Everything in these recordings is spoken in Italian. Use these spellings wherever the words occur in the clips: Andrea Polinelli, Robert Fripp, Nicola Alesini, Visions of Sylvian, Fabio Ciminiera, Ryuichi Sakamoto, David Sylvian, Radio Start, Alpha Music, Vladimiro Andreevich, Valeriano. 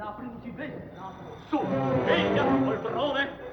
La principessa, su, sveglia sul poltrone.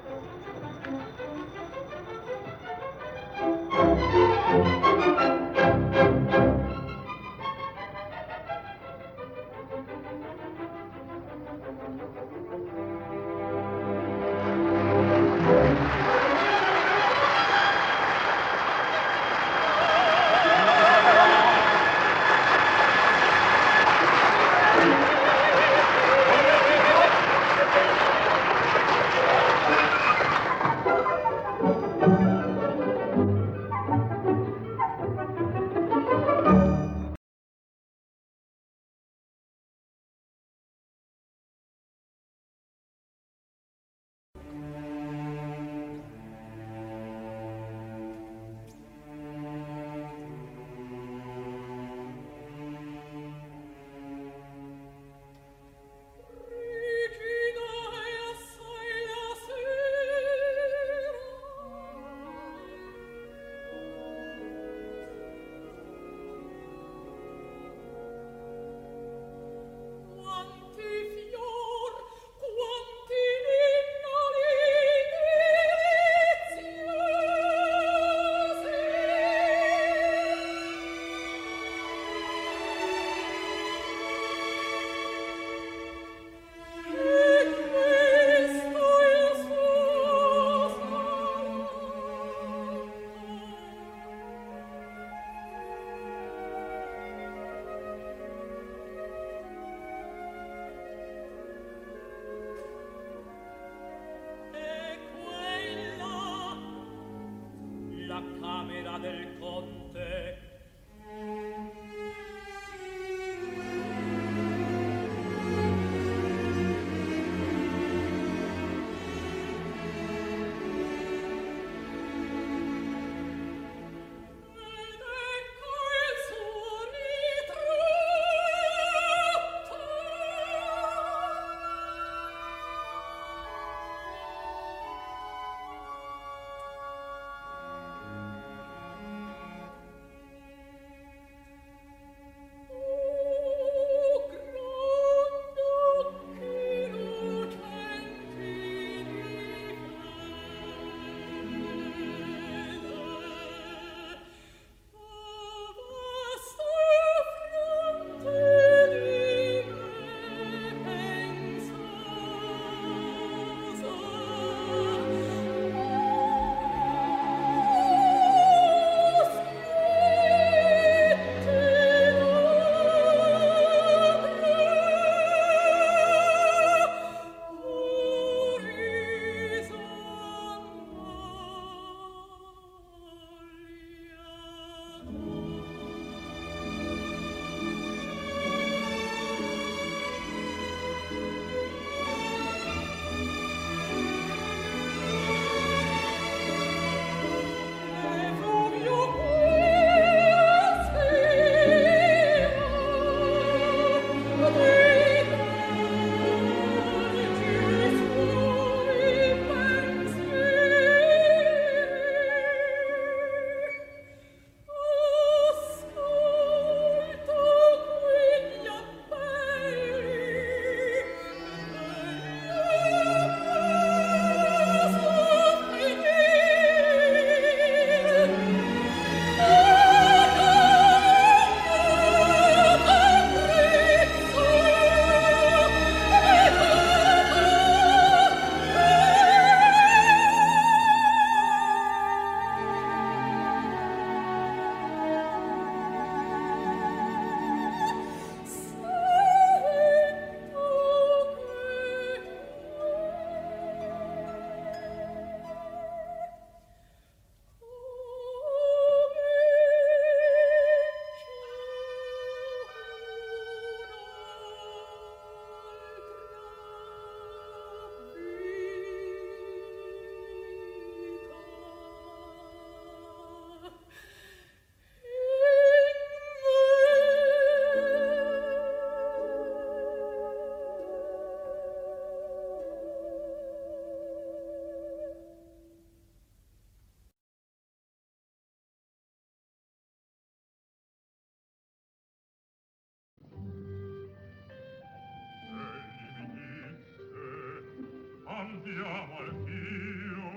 siamo al Dio.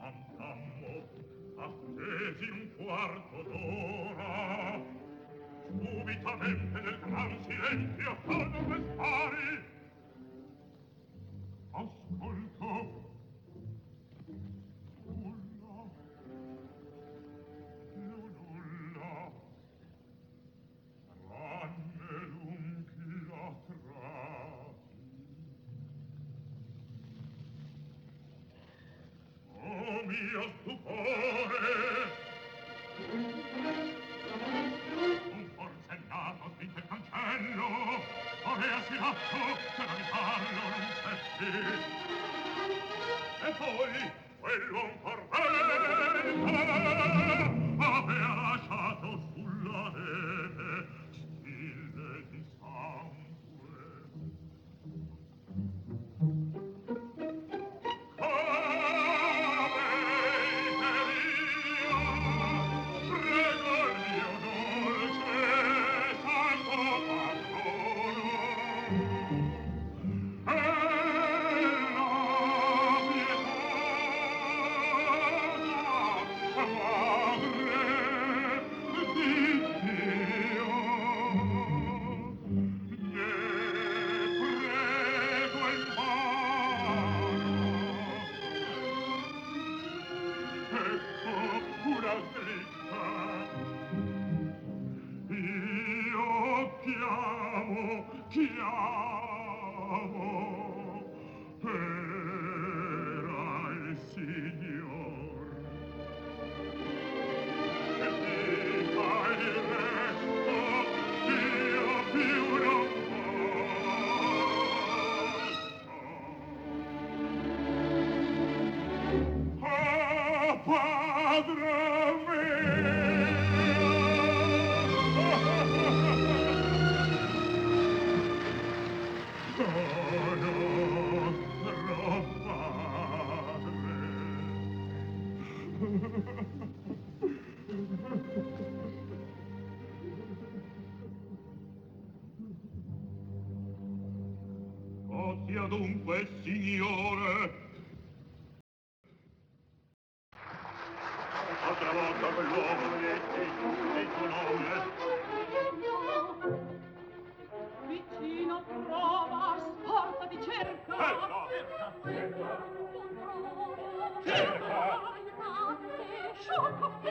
Antammo, attesi un quarto d'ora, subitamente nel gran silenzio fanno vespari. Ascolto. Nulla. No, nulla. Tranne lunghi latrati. Oh, mio stupore! Un forsennato spinge il cancello, aveasi l'atto, per avisarlo non seppi. E poi... Quell'uom parventa avea lasciato sulla neve stille di sangue. Come prego il mio dolce santo patrono. Chiamo era il Signor che dica il resto io più non posso. Oh, Padre mio! Sia dunque, signore. Altra volta quell'uomo mi disse il suo nome. Vicino prova, sforza di cerca. Cerca. Cerca. Cerca. Sciocco, che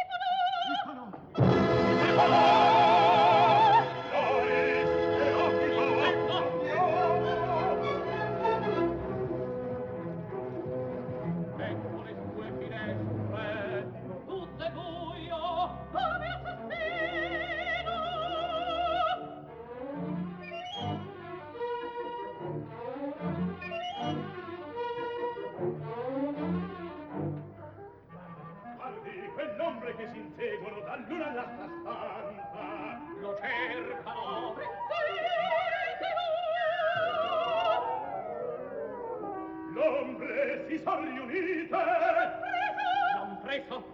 Ipano! Ipano! Ipano! Che si inseguono dall'una all'altra stanza lo cercano. L'ombre si son riunite. L'han preso.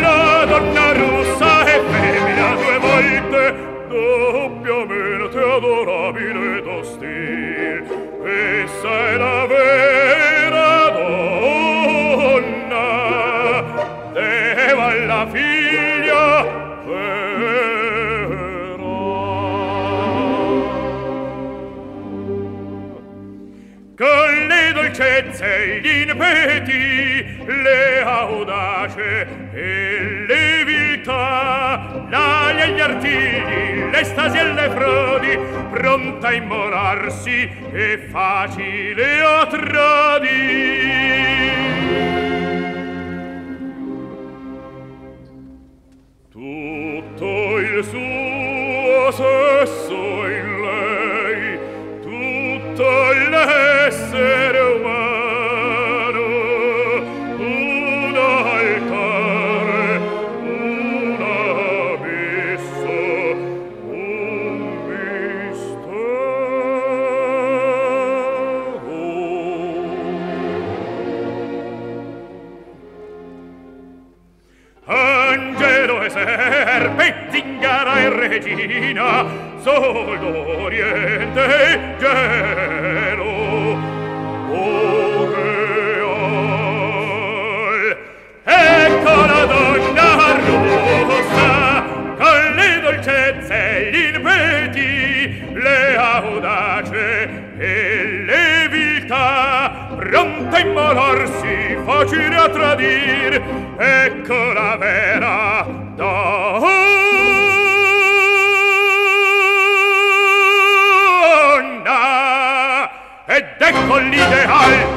La donna rossa è femmina due volte, doppiamente adorabile ed ostile. Essa è la vera donna, deva la figlia vera. Con le dolcezze, gli impeti, le audace e le viltà, l'ali agli artigli, l'estasi e le frodi, pronta a immolarsi e facile a tradire. Tutto il suo sesso in lei, tutto l'essere umano, regina, sol d'Oriente e gelo, Oreol. Ecco la donna rossa, con le dolcezze e gli impeti, le audace e le viltà, pronta a immolarsi, facile a tradir, ecco la vera donna. Ed ecco l'ideale.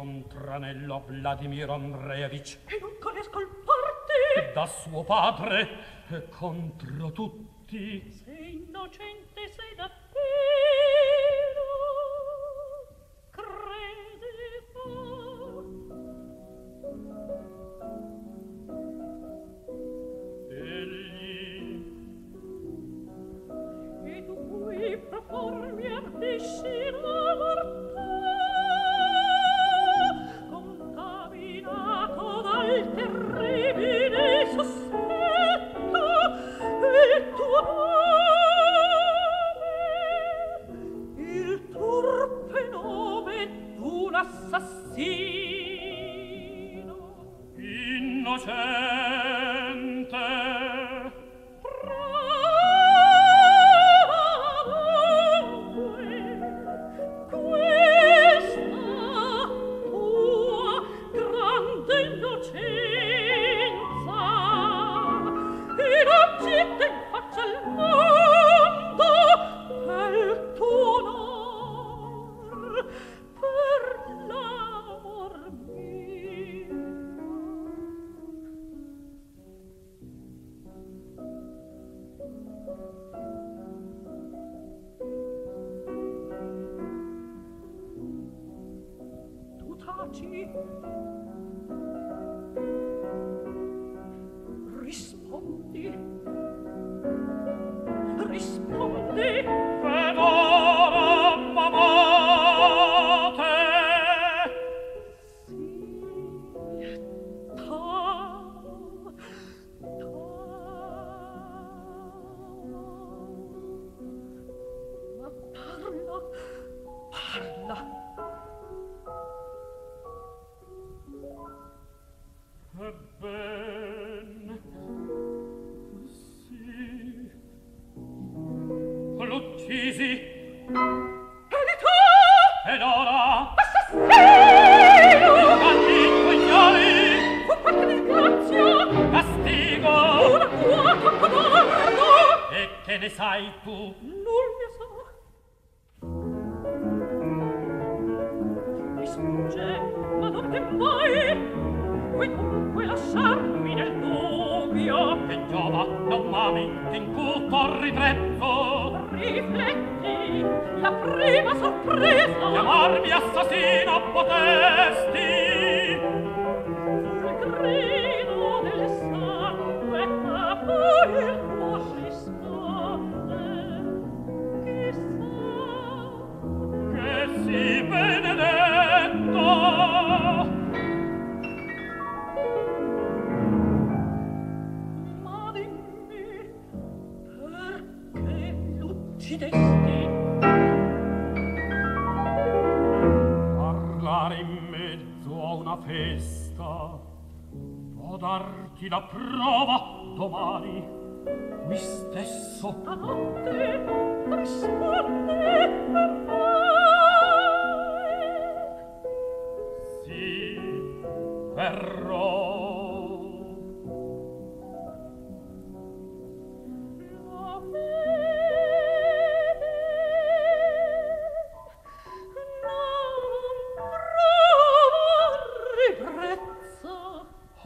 Un tranello Vladimiro Andreevich, che non conosco il parte da suo padre e contro tutti. Sei innocente, sei davvero, credo l'assassino innocente. Probabile questa tua grande innocenza, e non ci te in faccia al mondo per tuo nome. Rispondi, fedora m'amate. Sì, ma parla. Ebbene, sì, l'uccisi. Ed tu? Ed ora? Assassino! Il bandito ignori! Fu parte disgrazia! Castigo! Una tua concordo! E che ne sai tu? Non ne so. Mi sfugge, ma non te mai! Puoi comunque lasciarmi nel dubbio. Che giova, non mami, t'incuto ribrezzo. Rifletti, la prima sorpresa. Chiamarmi assassino potesti. Sul grido del sangue a poi il tuo risponde. Chissà che si benedetto. Uccidesti. Parlare in mezzo a una festa, può darti la prova domani, qui stesso. La notte risponde per mai. Sì, verrò.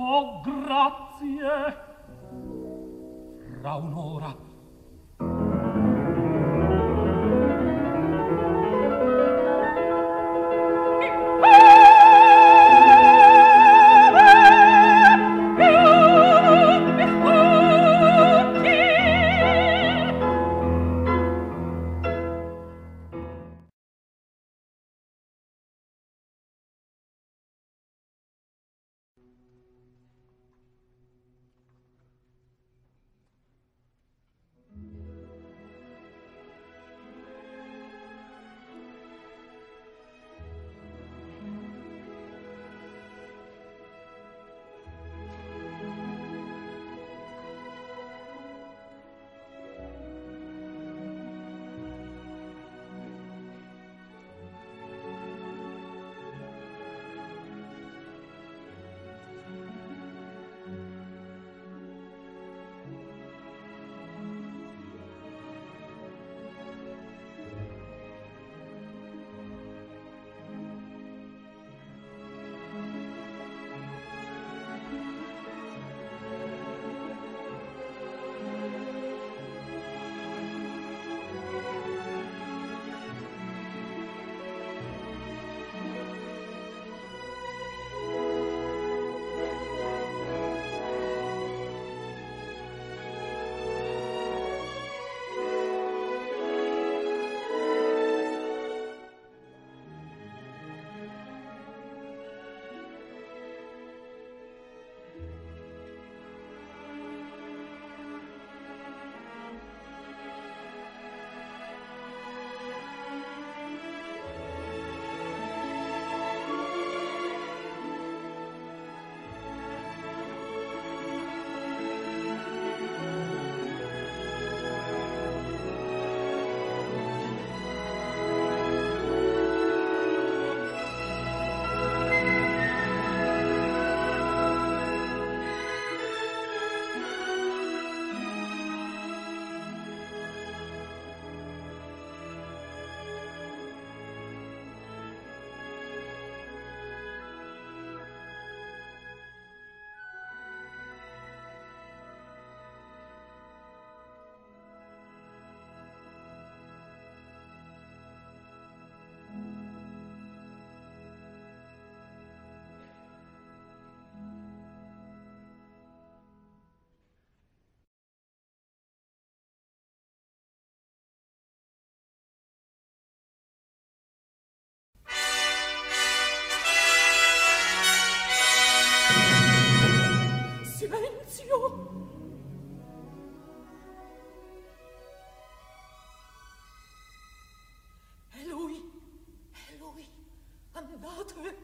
Oh, grazie! Fra un'ora. Salvatore.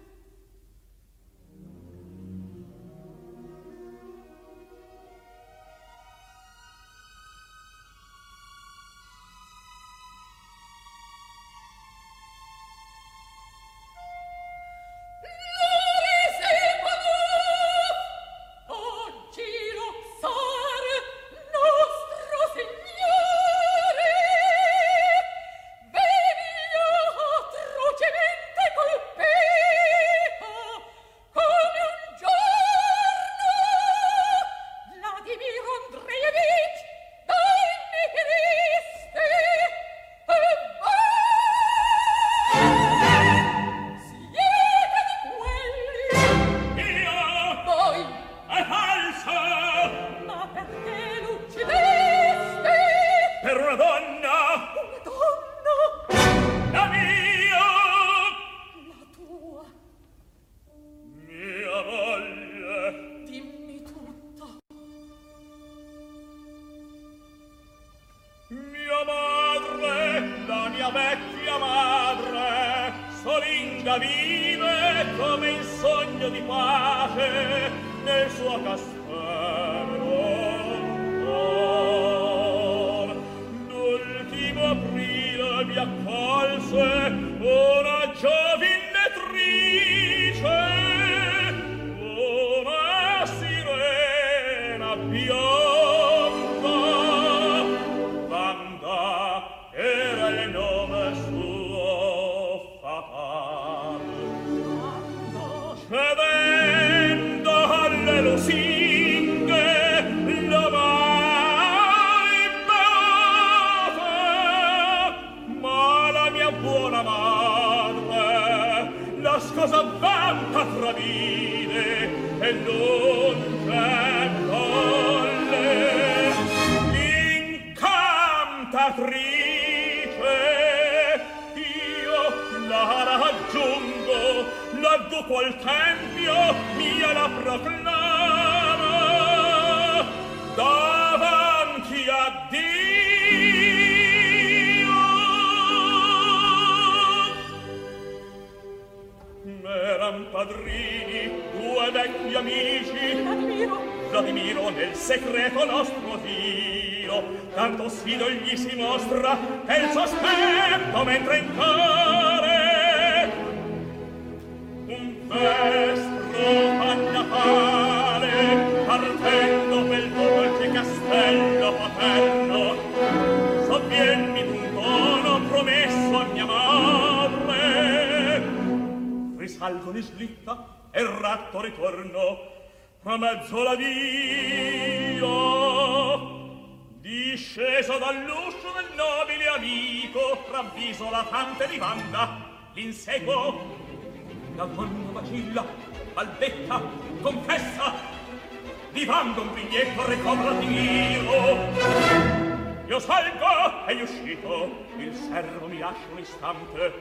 Come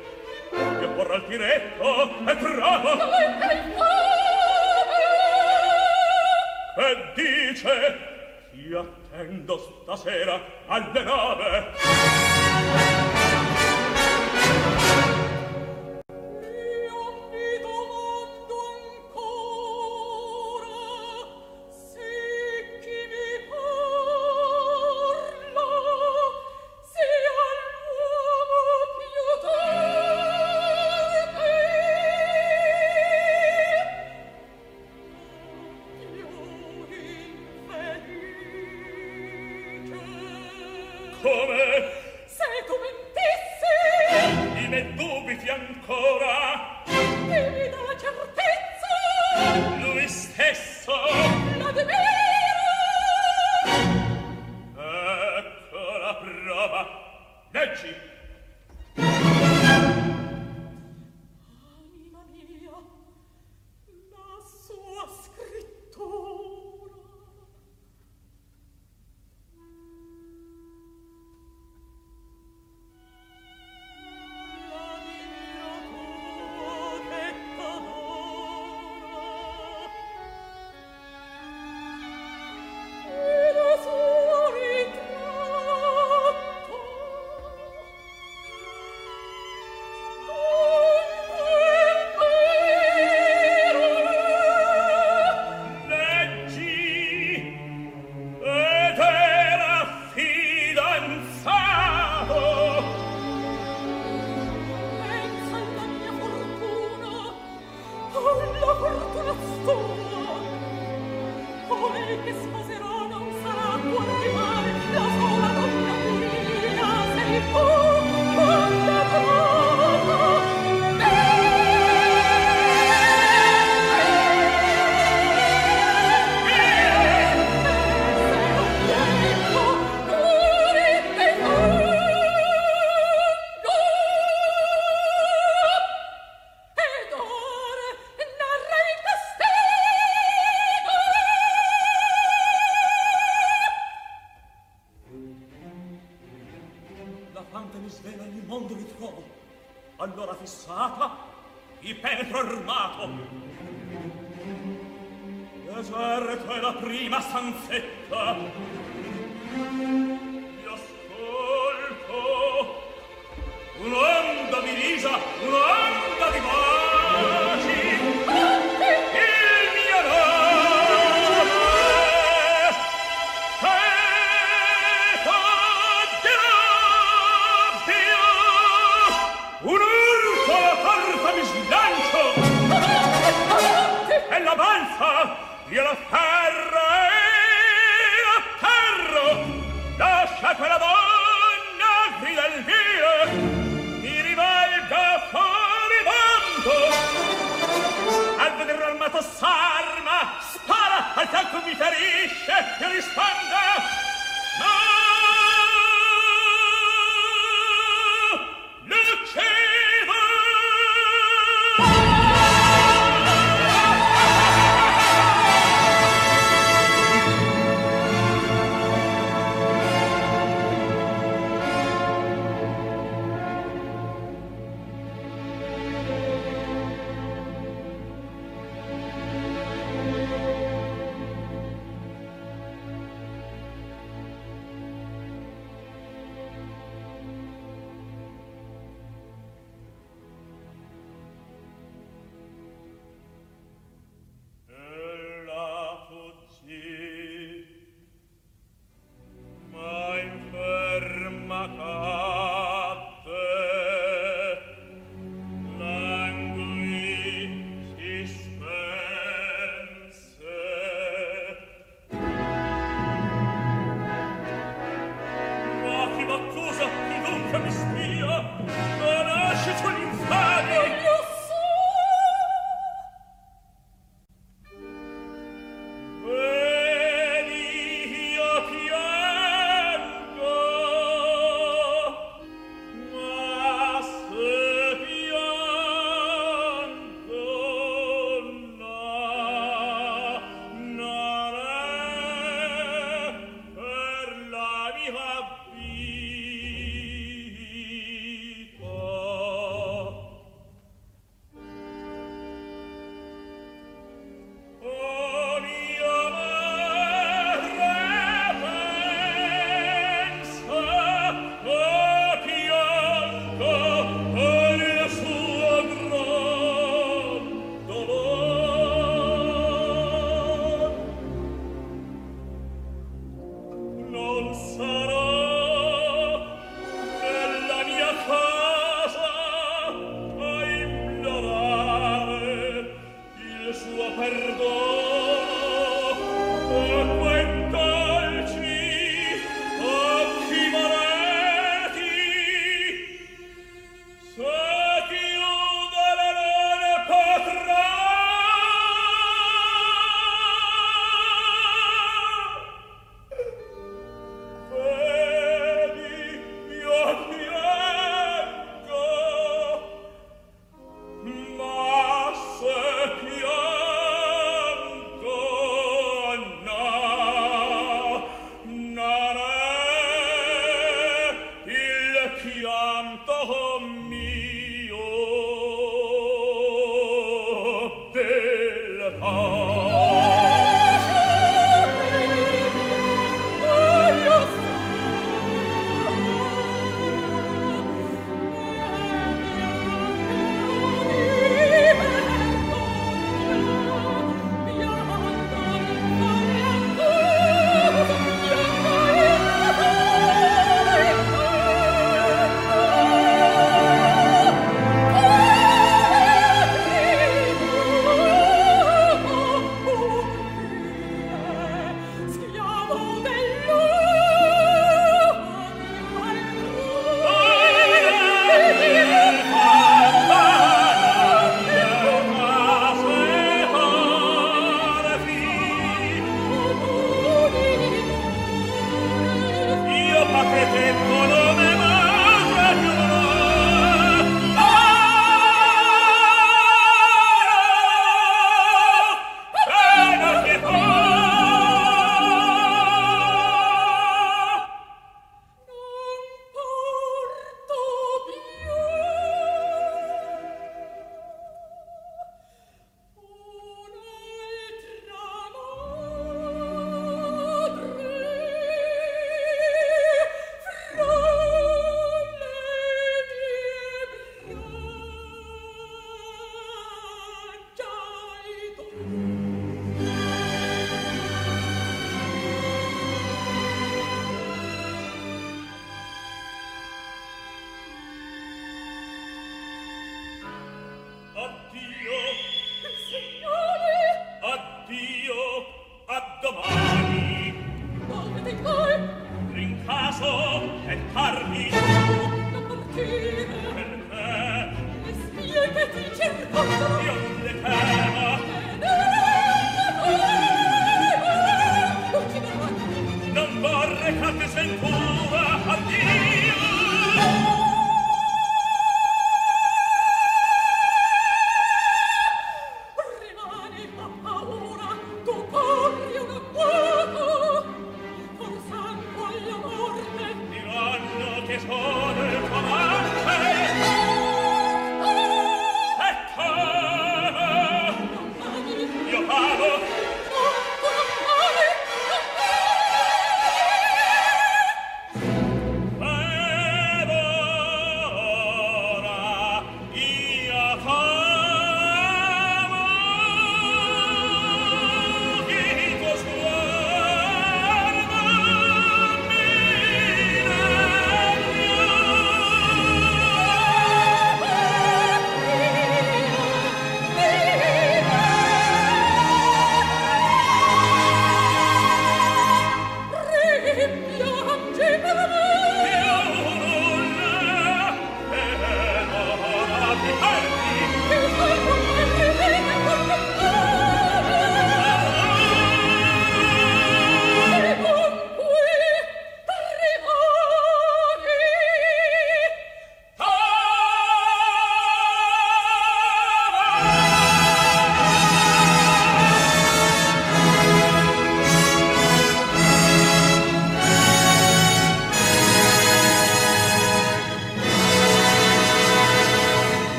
Oh,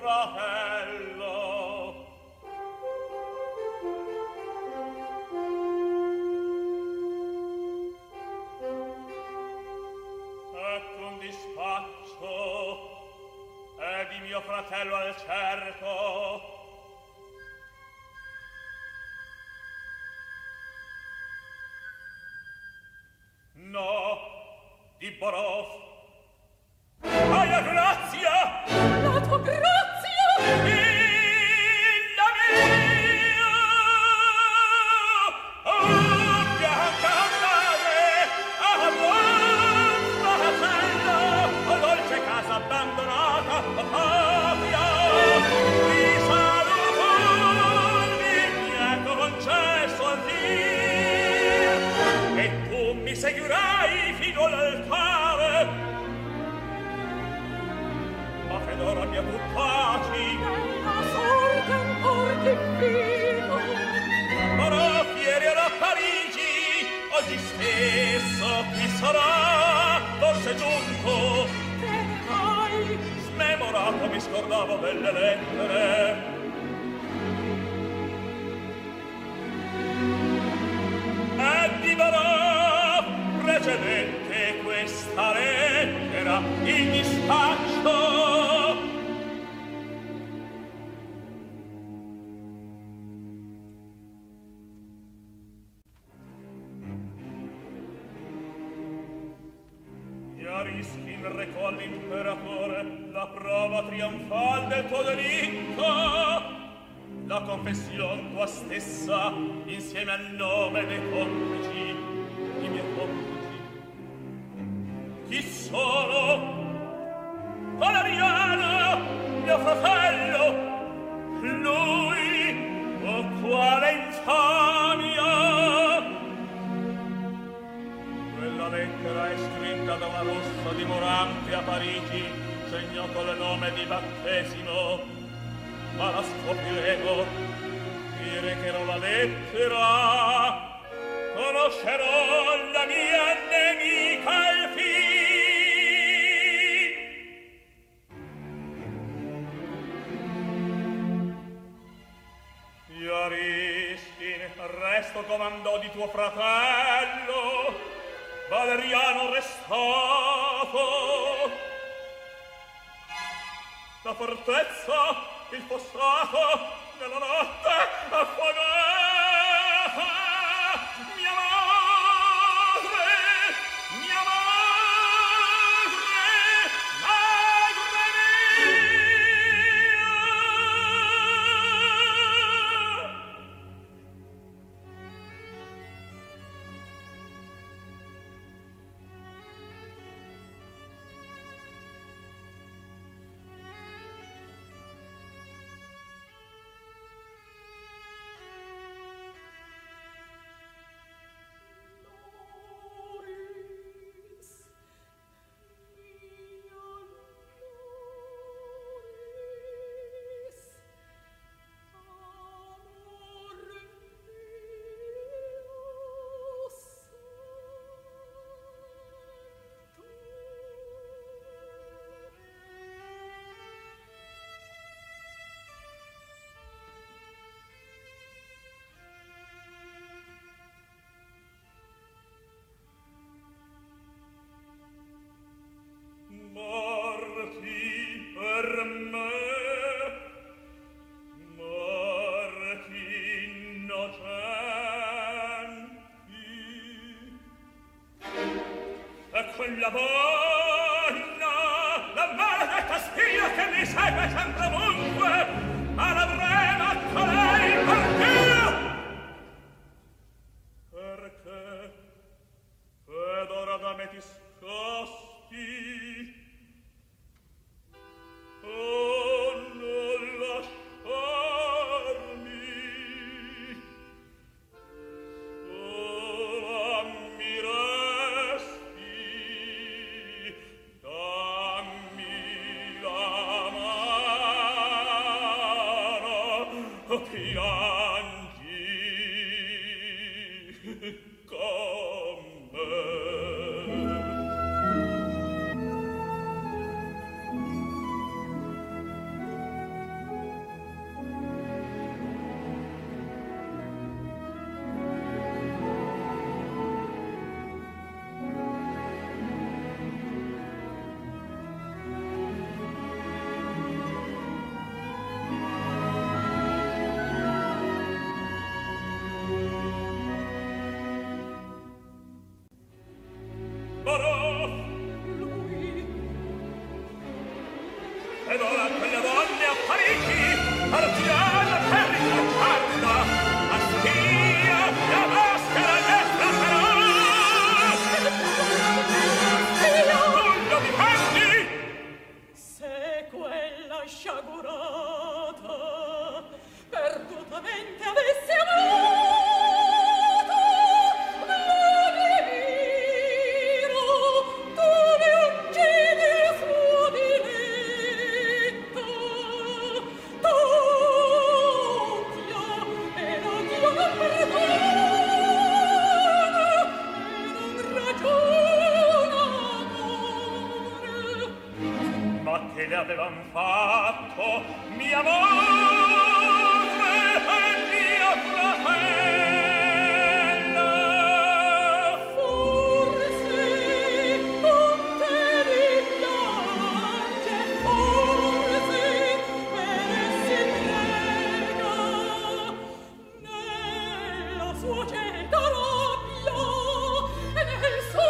Fratello mio fratello al cerco. No, di Borov. Hai la grazia! La tua grazia! Seguirai fino all'altare, ma fedora mia tu paci, la sorte ancor ti fido. Farò fiere a Parigi, oggi stesso chi sarà, forse giunto. Pecai, smemorato mi scordavo delle lettere. E di precedente questa lettera il dispaccio Iarischi in recò all'imperatore la prova trionfal del tuo delitto, la confession tua stessa insieme al nome dei complici, i miei complici. Chi sono? Valeriano, mio fratello! Lui! Oh, quale infamia! Quella lettera è scritta da una russa dimorante a Parigi, segnò col nome di battesimo, ma la scopriremo. Dire che era la lettera... Conoscerò la mia nemica al fin. Iaristin, resto comandò di tuo fratello, Valeriano restato. La fortezza, il fossato, nella notte affogata. La buona, la maledetta spia che mi segue sempre ovunque, ma l'avremo a colei perché Fedora da me ti scosti. Oh, non lasciarmi, sola mi ed ora quelle donne a Parigi partiranno sciagurata perdutamente avessi amato Vladimiro, tu mi uccidi il suo diletto, tu odio e l'odio non perdona e non ragiona amore. Ma che le avevan fatto mia madre e mia fratella, forse non te li piange, forse me si prega nella sua cieca rabbia e nel suo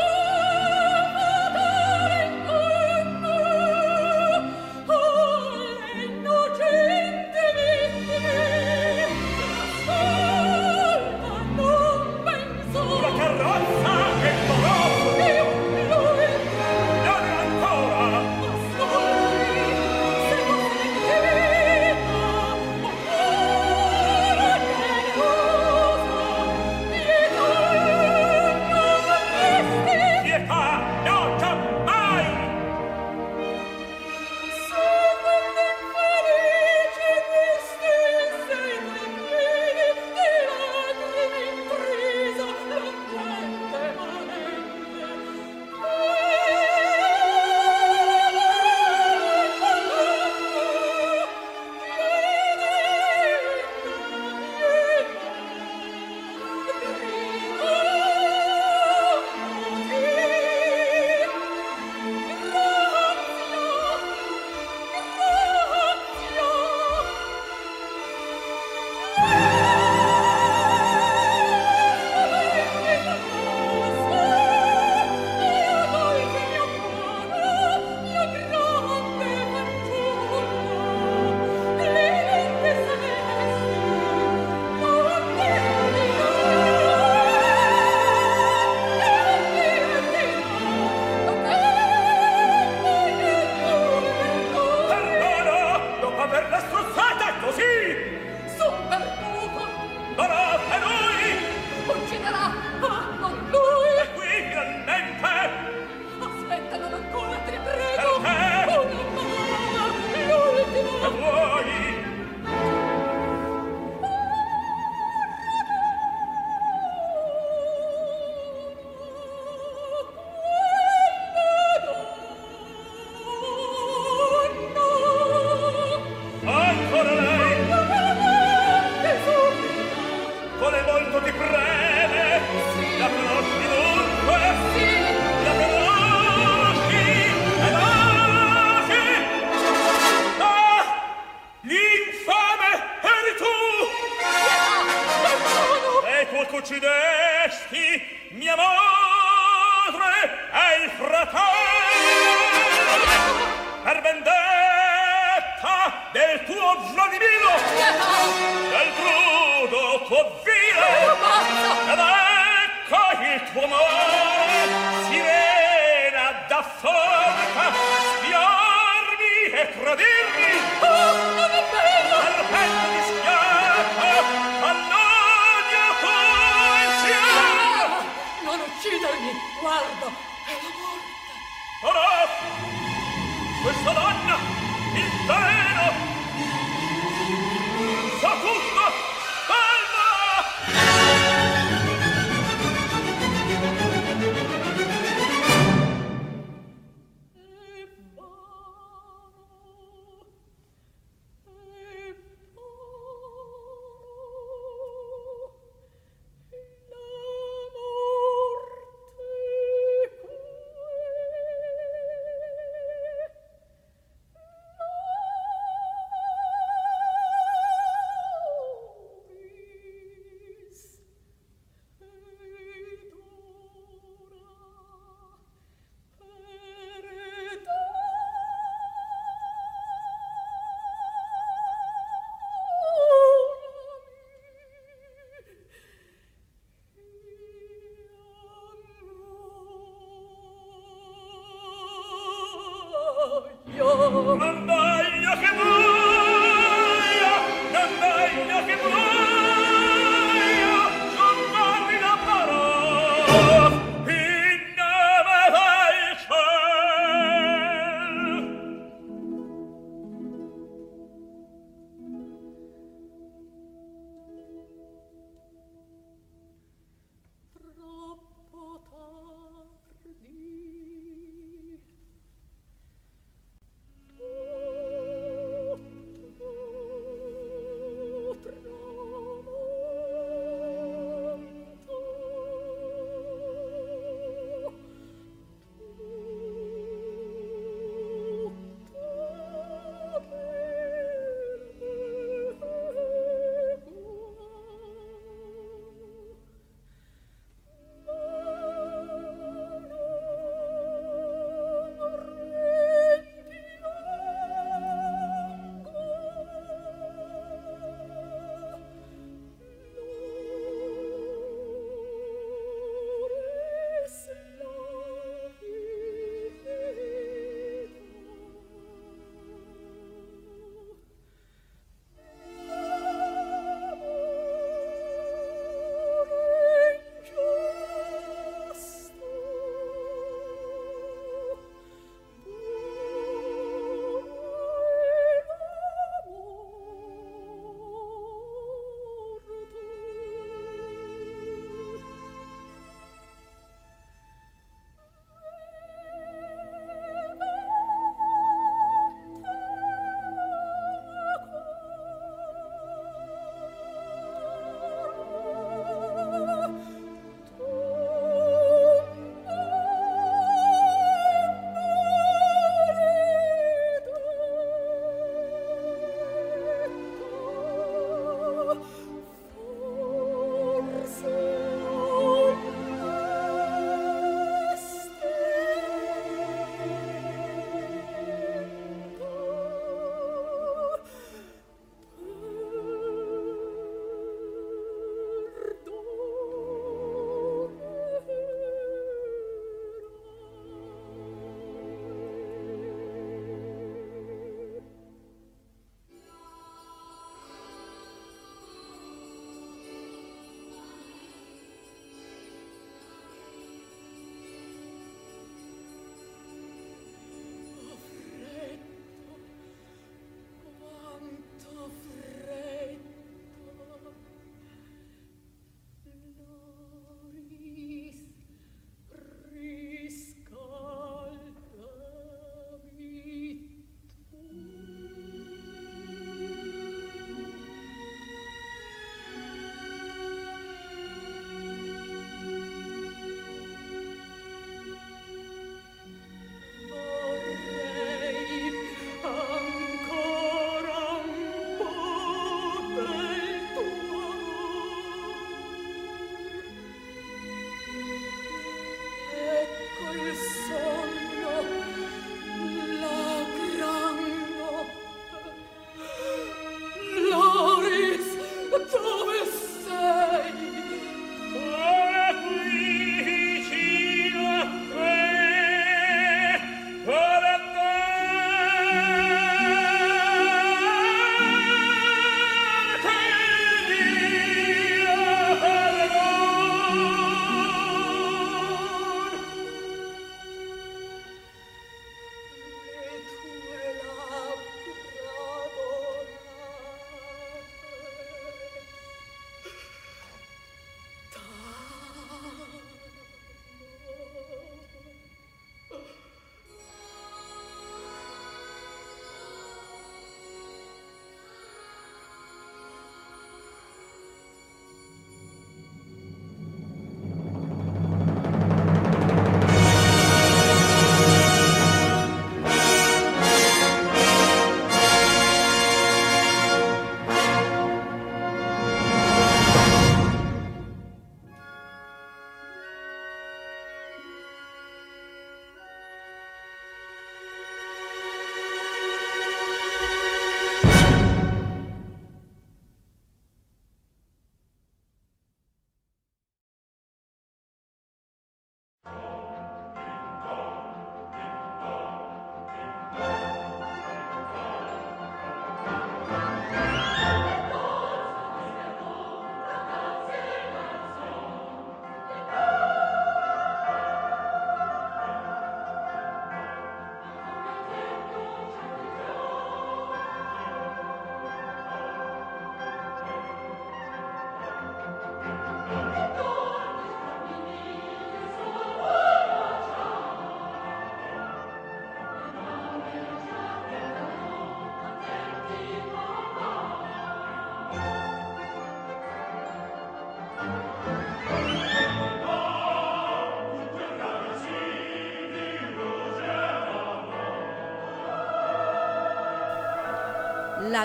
La